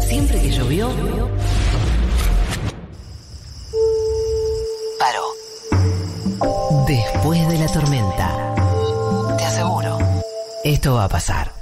Siempre que llovió, paró. Después de la tormenta, te aseguro, esto va a pasar.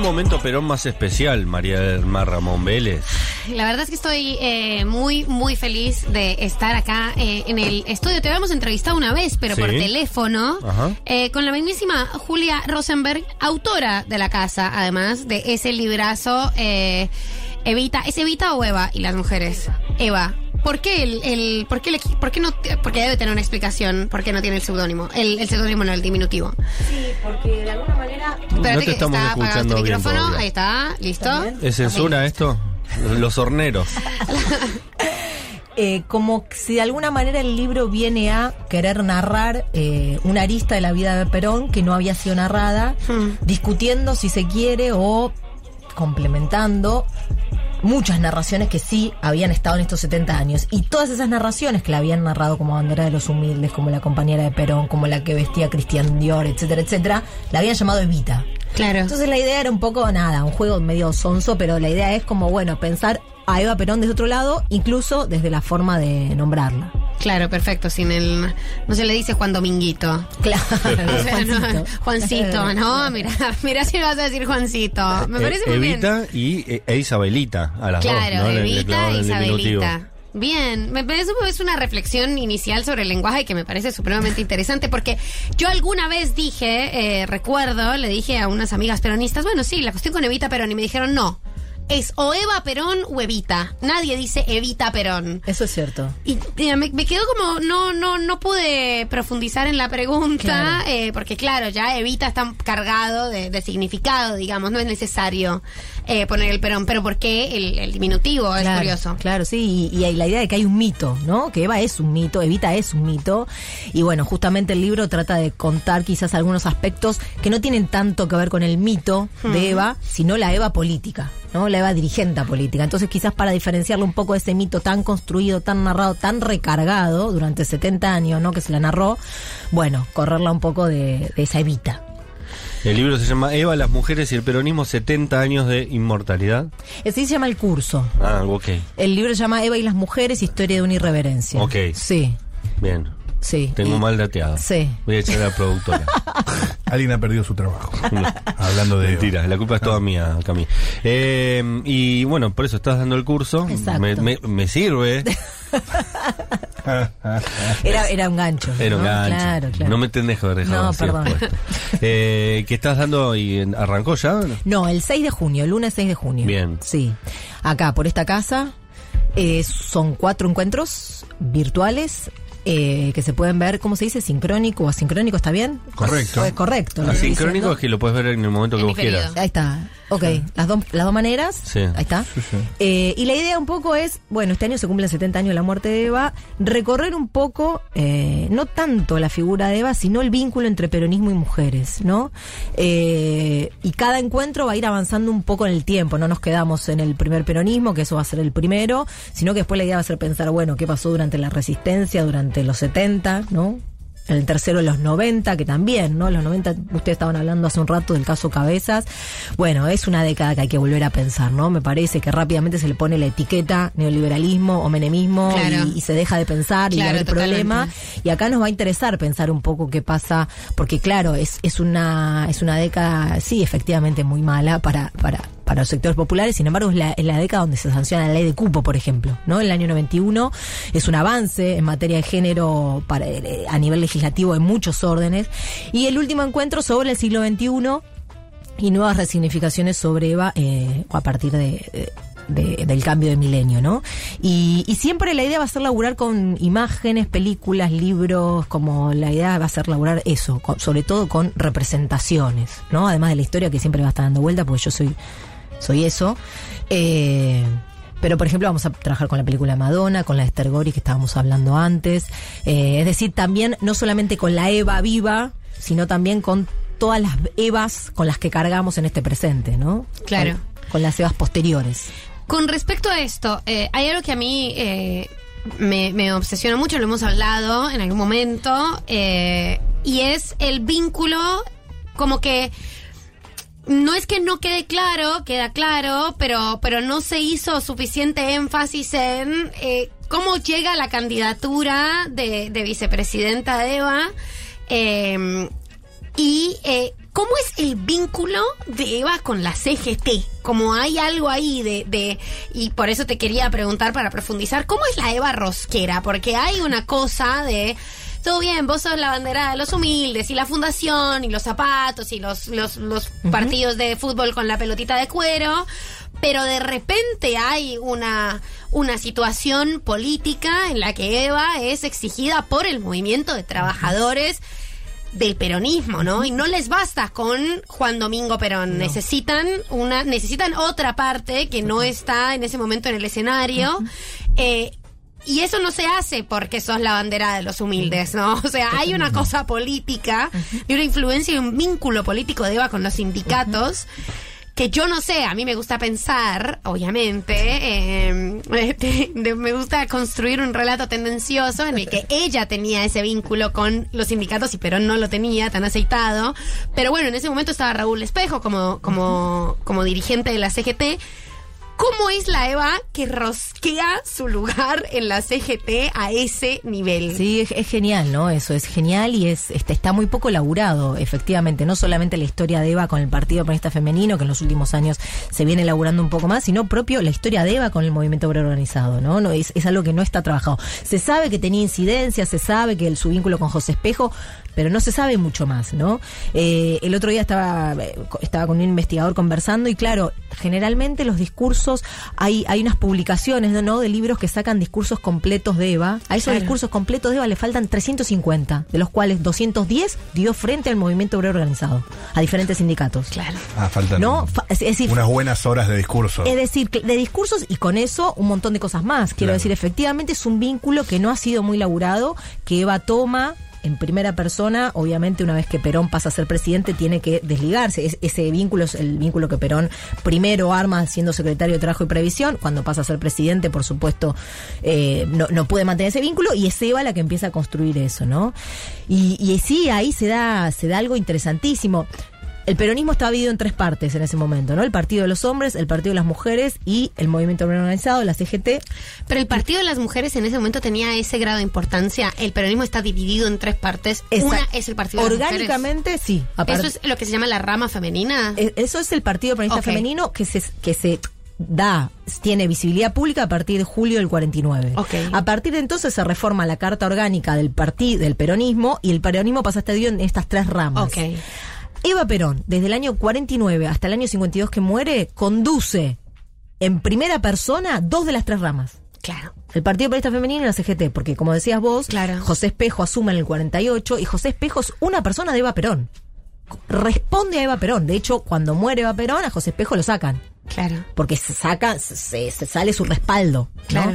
Momento Perón más especial, María del Mar Ramón Vélez. La verdad es que estoy muy feliz de estar acá en el estudio. Te habíamos entrevistado una vez, pero sí, por teléfono, con la mismísima Julia Rosenberg, autora de La Casa, además de ese librazo Evita. ¿Es Evita o Eva? Y las mujeres. Eva. ¿Por qué porque debe tener una explicación? ¿Por qué no tiene el seudónimo? El seudónimo no, el diminutivo. Sí, porque de alguna manera. Espérate, no te estamos que está apagado tu micrófono. Todavía. Ahí está, listo. ¿También? ¿Es censura esto? Los horneros. Como si de alguna manera el libro viene a querer narrar una arista de la vida de Perón que no había sido narrada, discutiendo si se quiere o complementando muchas narraciones que sí habían estado en estos 70 años. Y todas esas narraciones que la habían narrado como bandera de los humildes, como la compañera de Perón, como la que vestía Christian Dior, etcétera, etcétera, la habían llamado Evita. Claro. Entonces la idea era un poco, un juego medio sonso, pero la idea es como, bueno, pensar a Eva Perón desde otro lado, incluso desde la forma de nombrarla. Claro, perfecto, sin el... No se le dice Juan Dominguito. Claro. O sea, no, Juancito, no, mirá si le vas a decir Juancito. Me parece muy Evita bien. Evita y Isabelita, a las claro, dos, ¿no? Evita e Isabelita. Bien, me parece es una reflexión inicial sobre el lenguaje que me parece supremamente interesante, porque yo alguna vez dije, le dije a unas amigas peronistas, bueno, sí, la cuestión con Evita Perón, y me dijeron, no, es o Eva Perón o Evita. Nadie dice Evita Perón. Eso es cierto. Y me quedo como, no pude profundizar en la pregunta, claro. Porque claro, ya Evita está cargado de significado, digamos, no es necesario poner el Perón, pero ¿por qué el diminutivo? Claro, es curioso. Claro, sí, y hay la idea de que hay un mito, ¿no? Que Eva es un mito, Evita es un mito, y bueno, justamente el libro trata de contar quizás algunos aspectos que no tienen tanto que ver con el mito de Eva, sino la Eva política, ¿no? La Eva dirigenta política. Entonces quizás para diferenciarlo un poco de ese mito tan construido, tan narrado, tan recargado durante 70 años, ¿no? Que se la narró, bueno, correrla un poco de esa Evita. El libro se llama Eva, las mujeres y el peronismo, 70 años de inmortalidad. Así se llama el curso. Ah, ok. El libro se llama Eva y las mujeres, historia de una irreverencia. Ok. Sí. Bien. Sí. Tengo mal dateado. Sí. Voy a echar a la productora. Alguien ha perdido su trabajo. No. Hablando de mentiras, la culpa es toda mía, Cami. Y bueno, por eso estás dando el curso. Exacto. Me sirve. Era un gancho. Era un gancho. Claro. No me tenés que haber dejado. No, perdón. ¿Qué estás dando y arrancó ya? No, el 6 de junio, el lunes 6 de junio. Bien. Sí. Acá, por esta casa, son 4 encuentros virtuales. Que se pueden ver, ¿cómo se dice? ¿Sincrónico o asincrónico? ¿Está bien? Correcto. Correcto. Asincrónico es que lo puedes ver en el momento que vos quieras. Ahí está. Ok, las dos maneras. Sí. Ahí está. Sí. Y la idea un poco es, bueno, este año se cumplen 70 años de la muerte de Eva, recorrer un poco, no tanto la figura de Eva, sino el vínculo entre peronismo y mujeres, ¿no? Y cada encuentro va a ir avanzando un poco en el tiempo, no nos quedamos en el primer peronismo, que eso va a ser el primero, sino que después la idea va a ser pensar, bueno, ¿qué pasó durante la resistencia, durante los 70, ¿no? El tercero en los 90, que también, ¿no? Los 90, ustedes estaban hablando hace un rato del caso Cabezas. Bueno, es una década que hay que volver a pensar, ¿no? Me parece que rápidamente se le pone la etiqueta neoliberalismo o menemismo, claro, y se deja de pensar, claro, y ver el problema. Y acá nos va a interesar pensar un poco qué pasa, porque claro, es una década, sí, efectivamente muy mala para los sectores populares, sin embargo es la década donde se sanciona la ley de cupo, por ejemplo, ¿no? El año 91 es un avance en materia de género a nivel legislativo en muchos órdenes, y el último encuentro sobre el siglo XXI y nuevas resignificaciones sobre Eva a partir de del cambio de milenio, ¿no? Y siempre la idea va a ser laburar con imágenes, películas, libros, como la idea va a ser laburar eso, sobre todo con representaciones, ¿no? Además de la historia que siempre va a estar dando vuelta, porque yo soy eso. Pero, por ejemplo, vamos a trabajar con la película Madonna, con la Esther Goris que estábamos hablando antes. Es decir, también no solamente con la Eva viva, sino también con todas las Evas con las que cargamos en este presente, ¿no? Claro. Con las Evas posteriores. Con respecto a esto, hay algo que a mí me obsesiona mucho, lo hemos hablado en algún momento, y es el vínculo, como que no es que no quede claro, queda claro, pero no se hizo suficiente énfasis en cómo llega la candidatura de vicepresidenta de Eva, y cómo es el vínculo de Eva con la CGT. Como hay algo ahí de y por eso te quería preguntar para profundizar, ¿cómo es la Eva rosquera? Porque hay una cosa de... Todo bien, vos sos la bandera de los humildes y la fundación y los zapatos y los uh-huh. partidos de fútbol con la pelotita de cuero, pero de repente hay una situación política en la que Eva es exigida por el movimiento de trabajadores del peronismo, ¿no? Y no les basta con Juan Domingo Perón, no. necesitan otra parte que no está en ese momento en el escenario, uh-huh. Y eso no se hace porque sos la bandera de los humildes, ¿no? O sea, hay una cosa política, de una influencia y un vínculo político de Eva con los sindicatos, que yo no sé, a mí me gusta pensar, obviamente, me gusta construir un relato tendencioso en el que ella tenía ese vínculo con los sindicatos y Perón no lo tenía tan aceitado. Pero bueno, en ese momento estaba Raúl Espejo como dirigente de la CGT. ¿Cómo es la Eva que rosquea su lugar en la CGT a ese nivel? Sí, es genial, ¿no? Eso es genial y está muy poco laburado, efectivamente. No solamente la historia de Eva con el Partido Peronista Femenino, que en los últimos años se viene laburando un poco más, sino propio la historia de Eva con el movimiento obrero organizado, ¿no? No es algo que no está trabajado. Se sabe que tenía incidencias, se sabe que su vínculo con José Espejo, pero no se sabe mucho más, ¿no? El otro día estaba con un investigador conversando y claro, generalmente los discursos, hay unas publicaciones, ¿no? De libros que sacan discursos completos de Eva. A esos discursos completos de Eva le faltan 350, de los cuales 210 dio frente al movimiento obrero organizado, a diferentes sindicatos. Claro. Ah, faltan, ¿no? Es decir, unas buenas horas de discursos. Es decir, de discursos y con eso un montón de cosas más. Quiero decir, efectivamente es un vínculo que no ha sido muy laburado, que Eva toma en primera persona. Obviamente, una vez que Perón pasa a ser presidente, tiene que desligarse. Ese vínculo es el vínculo que Perón primero arma siendo secretario de Trabajo y Previsión. Cuando pasa a ser presidente, por supuesto, no puede mantener ese vínculo y es Eva la que empieza a construir eso, ¿no? Y sí, ahí se da algo interesantísimo. El peronismo estaba dividido en tres partes en ese momento, ¿no? El Partido de los Hombres, el Partido de las Mujeres y el Movimiento Obrero Organizado, la CGT. Pero el Partido de las Mujeres en ese momento tenía ese grado de importancia. El peronismo está dividido en tres partes. Exacto. Una es el Partido de las Mujeres. Orgánicamente, sí. ¿Eso es lo que se llama la rama femenina? Eso es el Partido Peronista Femenino que se tiene visibilidad pública a partir de julio del 49. Okay. A partir de entonces se reforma la Carta Orgánica del peronismo y el peronismo pasa a estar dividido en estas tres ramas. Okay. Eva Perón, desde el año 49 hasta el año 52 que muere, conduce en primera persona dos de las tres ramas. Claro. El Partido Peronista Femenino y la CGT, porque como decías vos, claro, José Espejo asume en el 48 y José Espejo es una persona de Eva Perón. Responde a Eva Perón. De hecho, cuando muere Eva Perón, a José Espejo lo sacan. Claro. Porque se sale su respaldo, ¿no? Claro.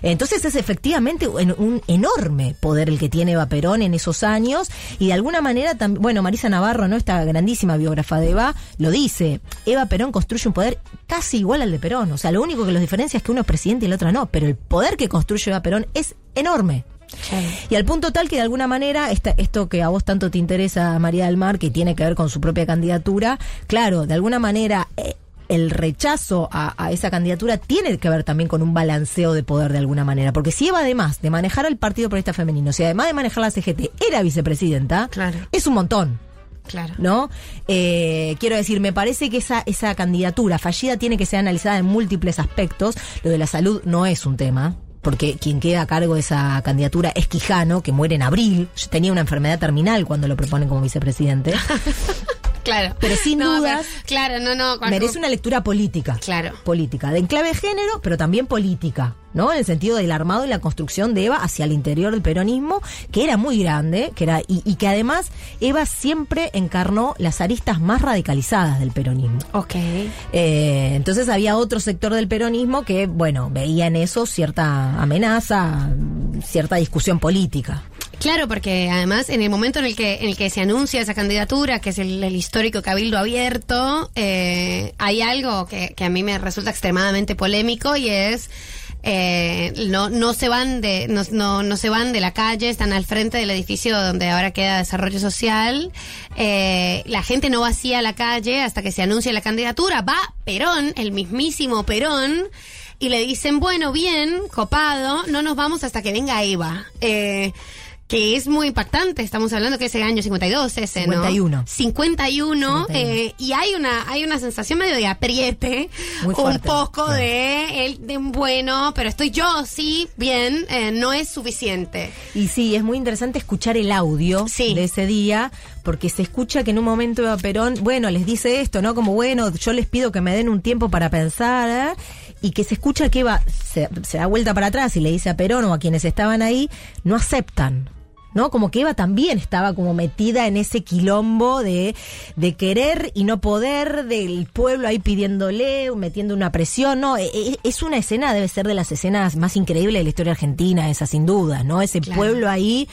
Entonces es efectivamente un enorme poder el que tiene Eva Perón en esos años y de alguna manera también, bueno, Marisa Navarro, ¿no? Esta grandísima biógrafa de Eva, lo dice, Eva Perón construye un poder casi igual al de Perón, o sea, lo único que los diferencia es que uno es presidente y el otro no, pero el poder que construye Eva Perón es enorme. Claro. Y al punto tal que de alguna manera esto que a vos tanto te interesa, María del Mar, que tiene que ver con su propia candidatura, claro, de alguna manera el rechazo a esa candidatura tiene que ver también con un balanceo de poder de alguna manera, porque si Eva, además de manejar al Partido Peronista Femenino, si además de manejar la CGT era vicepresidenta, claro, es un montón. Claro. ¿No? Quiero decir, me parece que esa candidatura fallida tiene que ser analizada en múltiples aspectos. Lo de la salud no es un tema, porque quien queda a cargo de esa candidatura es Quijano, que muere en abril. Tenía una enfermedad terminal cuando lo proponen como vicepresidente. Claro. Pero sin dudas. Pero, claro, Juanjo. Merece una lectura política. Claro. Política. De enclave de género, pero también política, ¿no? En el sentido del armado y la construcción de Eva hacia el interior del peronismo, que era muy grande, que era, y que además Eva siempre encarnó las aristas más radicalizadas del peronismo. Ok. Entonces había otro sector del peronismo que, bueno, veía en eso cierta amenaza, cierta discusión política. Claro, porque además en el momento en el que se anuncia esa candidatura, que es el histórico Cabildo Abierto, hay algo que a mí me resulta extremadamente polémico, y es no se van de la calle, están al frente del edificio donde ahora queda Desarrollo Social. La gente no vacía la calle hasta que se anuncie la candidatura. Va Perón, el mismísimo Perón, y le dicen, bueno, bien, copado, no nos vamos hasta que venga Eva. Que es muy impactante, estamos hablando que ese año 52 ese, ¿no? 51. Y hay una sensación medio de apriete, muy fuerte, un poco claro. de bueno, pero estoy yo, sí, bien, no es suficiente. Y sí, es muy interesante escuchar el audio de ese día, porque se escucha que en un momento Eva Perón, bueno, les dice esto, ¿no? Como, bueno, yo les pido que me den un tiempo para pensar, ¿eh? Y que se escucha que Eva se da vuelta para atrás y le dice a Perón o a quienes estaban ahí, no aceptan. ¿No? Como que Eva también estaba como metida en ese quilombo de querer y no poder, del pueblo ahí pidiéndole, metiendo una presión, ¿no? Es una escena, debe ser de las escenas más increíbles de la historia argentina, esa sin duda, ¿no? Ese claro. pueblo ahí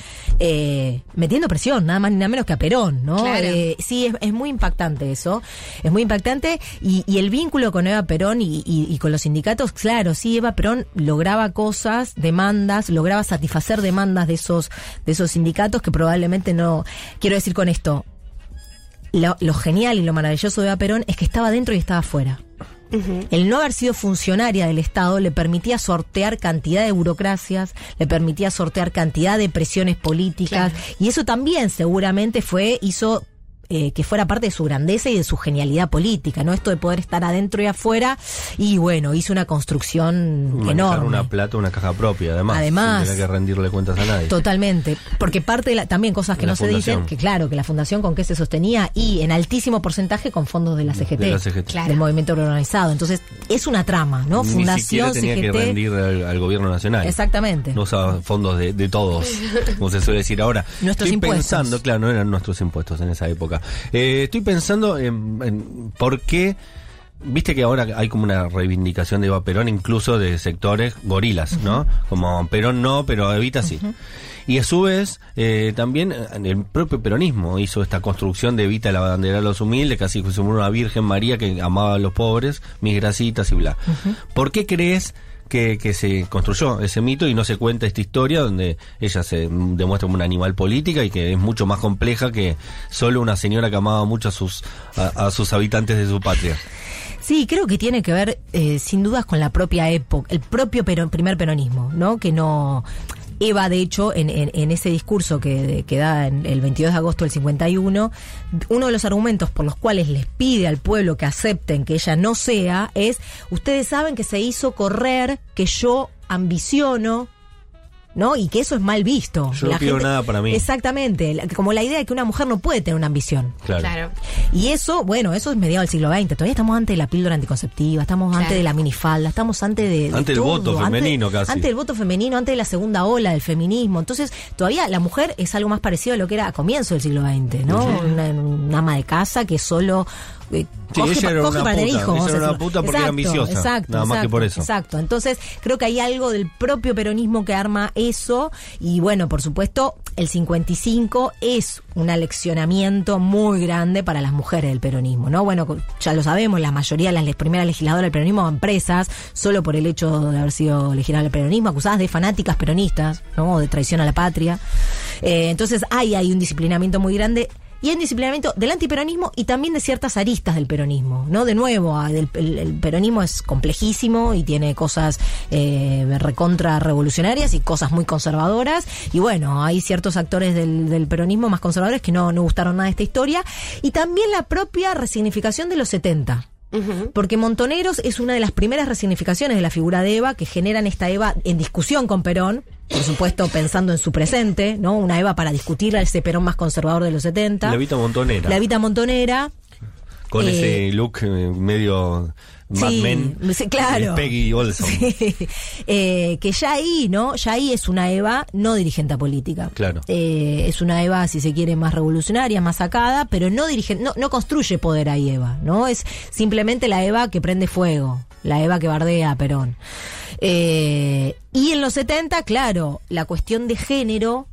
metiendo presión, nada más ni nada menos que a Perón, ¿no? Claro. Sí, es muy impactante eso, es muy impactante, y el vínculo con Eva Perón y con los sindicatos, claro, sí, Eva Perón lograba cosas, demandas, lograba satisfacer demandas de esos sindicatos que probablemente no... Quiero decir con esto, lo genial y lo maravilloso de Eva Perón es que estaba dentro y estaba fuera. Uh-huh. El no haber sido funcionaria del Estado le permitía sortear cantidad de burocracias, le permitía sortear cantidad de presiones políticas, claro. y eso también seguramente hizo... que fuera parte de su grandeza y de su genialidad política, ¿no? Esto de poder estar adentro y afuera, y bueno, hizo una construcción manejar enorme. Una plata, una caja propia, además. No tenía que rendirle cuentas a nadie. Totalmente. Porque parte de también cosas que la no fundación. Se dicen, que claro, que la fundación con qué se sostenía, y en altísimo porcentaje con fondos de la CGT. De la CGT. Claro. Del movimiento organizado. Entonces, es una trama, ¿no? Ni fundación, tenía CGT. Que rendir al gobierno nacional. Exactamente. No usaba fondos de todos, como se suele decir ahora. Nuestros impuestos. Estoy pensando, claro, no eran nuestros impuestos en esa época. Estoy pensando en por qué, viste que ahora hay como una reivindicación de Eva Perón, incluso de sectores gorilas, ¿no? Como Perón no, pero Evita sí. Y a su vez, también el propio peronismo hizo esta construcción de Evita, la bandera de los humildes, casi como una Virgen María que amaba a los pobres, mis grasitas y bla. ¿Por qué crees que se construyó ese mito y no se cuenta esta historia donde ella se demuestra como un animal política y que es mucho más compleja que solo una señora que amaba mucho a sus habitantes de su patria? Sí, creo que tiene que ver sin dudas con la propia época, el propio primer peronismo, ¿no? Que no... Eva, de hecho, en ese discurso que da el 22 de agosto del 51, uno de los argumentos por los cuales les pide al pueblo que acepten que ella no sea es, ustedes saben que se hizo correr, que yo ambiciono, ¿no? Y que eso es mal visto. Yo no quiero nada para mí. Exactamente. Como la idea de que una mujer no puede tener una ambición. Claro. Y eso, bueno, eso es mediados del siglo XX. Todavía estamos antes de la píldora anticonceptiva, estamos claro. antes de la minifalda, estamos antes de antes del voto femenino casi. Antes del voto femenino, antes de la segunda ola del feminismo. Entonces, todavía la mujer es algo más parecido a lo que era a comienzos del siglo XX, ¿no? Sí. Una ama de casa que solo... Sí, ella era una puta, porque era ambiciosa, nada más que por eso. Exacto, entonces creo que hay algo del propio peronismo que arma eso, y bueno, por supuesto, el 55 es un aleccionamiento muy grande para las mujeres del peronismo, ¿no? Bueno, ya lo sabemos, la mayoría de las primeras legisladoras del peronismo van presas solo por el hecho de haber sido legisladora del peronismo, acusadas de fanáticas peronistas, ¿no? De traición a la patria. Entonces hay un disciplinamiento muy grande. Y en disciplinamiento del antiperonismo y también de ciertas aristas del peronismo, ¿no? De nuevo, el peronismo es complejísimo y tiene cosas recontra revolucionarias y cosas muy conservadoras. Y bueno, hay ciertos actores del peronismo más conservadores que no gustaron nada de esta historia. Y también la propia resignificación de los 70. Porque Montoneros es una de las primeras resignificaciones de la figura de Eva, que generan esta Eva en discusión con Perón. por supuesto pensando en su presente, ¿no? Una Eva para discutirla, ese Perón más conservador de los 70. La Evita montonera. La Evita montonera. Con ese look medio... Mad sí, Men, claro. Peggy Olson. Sí. Que ya ahí, ¿no? Ya ahí es una Eva no dirigente a política. Claro. Es una Eva, si se quiere, más revolucionaria, más sacada, pero no dirigente, no construye poder ahí Eva, ¿no? Es simplemente la Eva que prende fuego, la Eva que bardea a Perón. Y en los 70, claro, la cuestión de género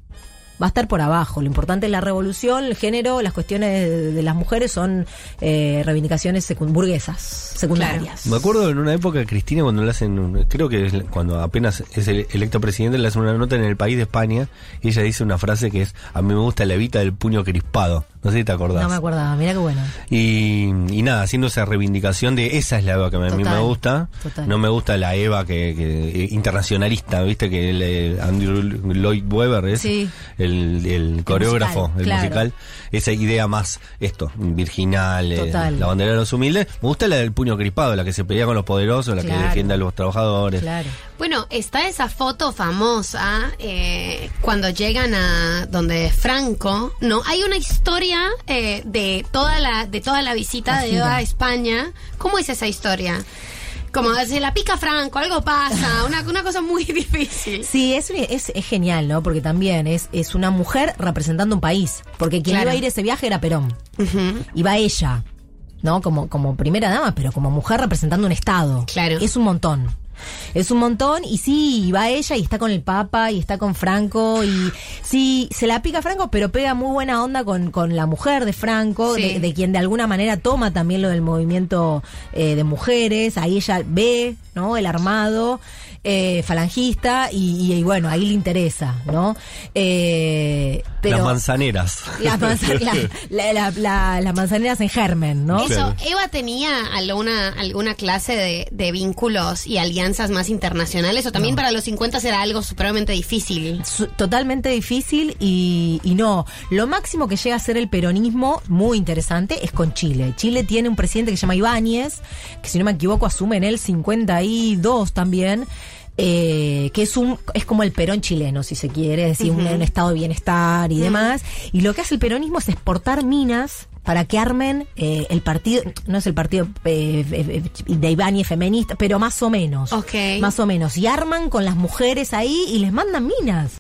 va a estar por abajo. Lo importante es la revolución, el género, las cuestiones de las mujeres son reivindicaciones burguesas, secundarias. Claro. Me acuerdo en una época, Cristina, cuando le hacen, creo que es cuando apenas es electo presidente, le hacen una nota en El País de España y ella dice una frase que es: a mí me gusta la Evita del puño crispado. No sé si te acordás. No me acordaba, mirá qué bueno. Y nada, haciendo esa reivindicación de esa es la Eva que a mí me gusta. Total. No me gusta la Eva que internacionalista, viste que el Andrew Lloyd Webber es sí. el coreógrafo, musical, el claro. musical. Esa idea más, virginal, la bandera de los humildes. Me gusta la del puño crispado, la que se pelea con los poderosos, la claro. que defiende a los trabajadores. Claro. Bueno, está esa foto famosa cuando llegan a donde Franco, ¿no? Hay una historia de toda la visita de Eva a España. ¿Cómo es esa historia? Como se la pica Franco, algo pasa, una cosa muy difícil. Sí, es genial, ¿no? Porque también es una mujer representando un país. Porque quien claro. iba a ir a ese viaje era Perón. Uh-huh. Iba ella, ¿no? Como primera dama, pero como mujer representando un estado. Claro. Es un montón. Es un montón, y sí, va ella y está con el Papa y está con Franco, y sí, se la pica Franco, pero pega muy buena onda con la mujer de Franco, sí. de quien de alguna manera toma también lo del movimiento de mujeres. Ahí ella ve, ¿no? El armado falangista, y bueno, ahí le interesa, ¿no? Pero las manzaneras. Las manzaneras en germen, ¿no? Eso, Eva tenía alguna clase de vínculos y alianzas más internacionales, o también no. Para los 50 era algo supremamente difícil. Totalmente difícil, y no. Lo máximo que llega a ser el peronismo, muy interesante, es con Chile. Chile tiene un presidente que se llama Ibáñez, que si no me equivoco asume en el 52 también. Que es como el Perón chileno, si se quiere, es decir, uh-huh. un estado de bienestar y uh-huh. demás, y lo que hace el peronismo es exportar minas para que armen el partido, no es el partido de Ibáñez feminista, pero más o menos, okay. más o menos, y arman con las mujeres ahí y les mandan minas.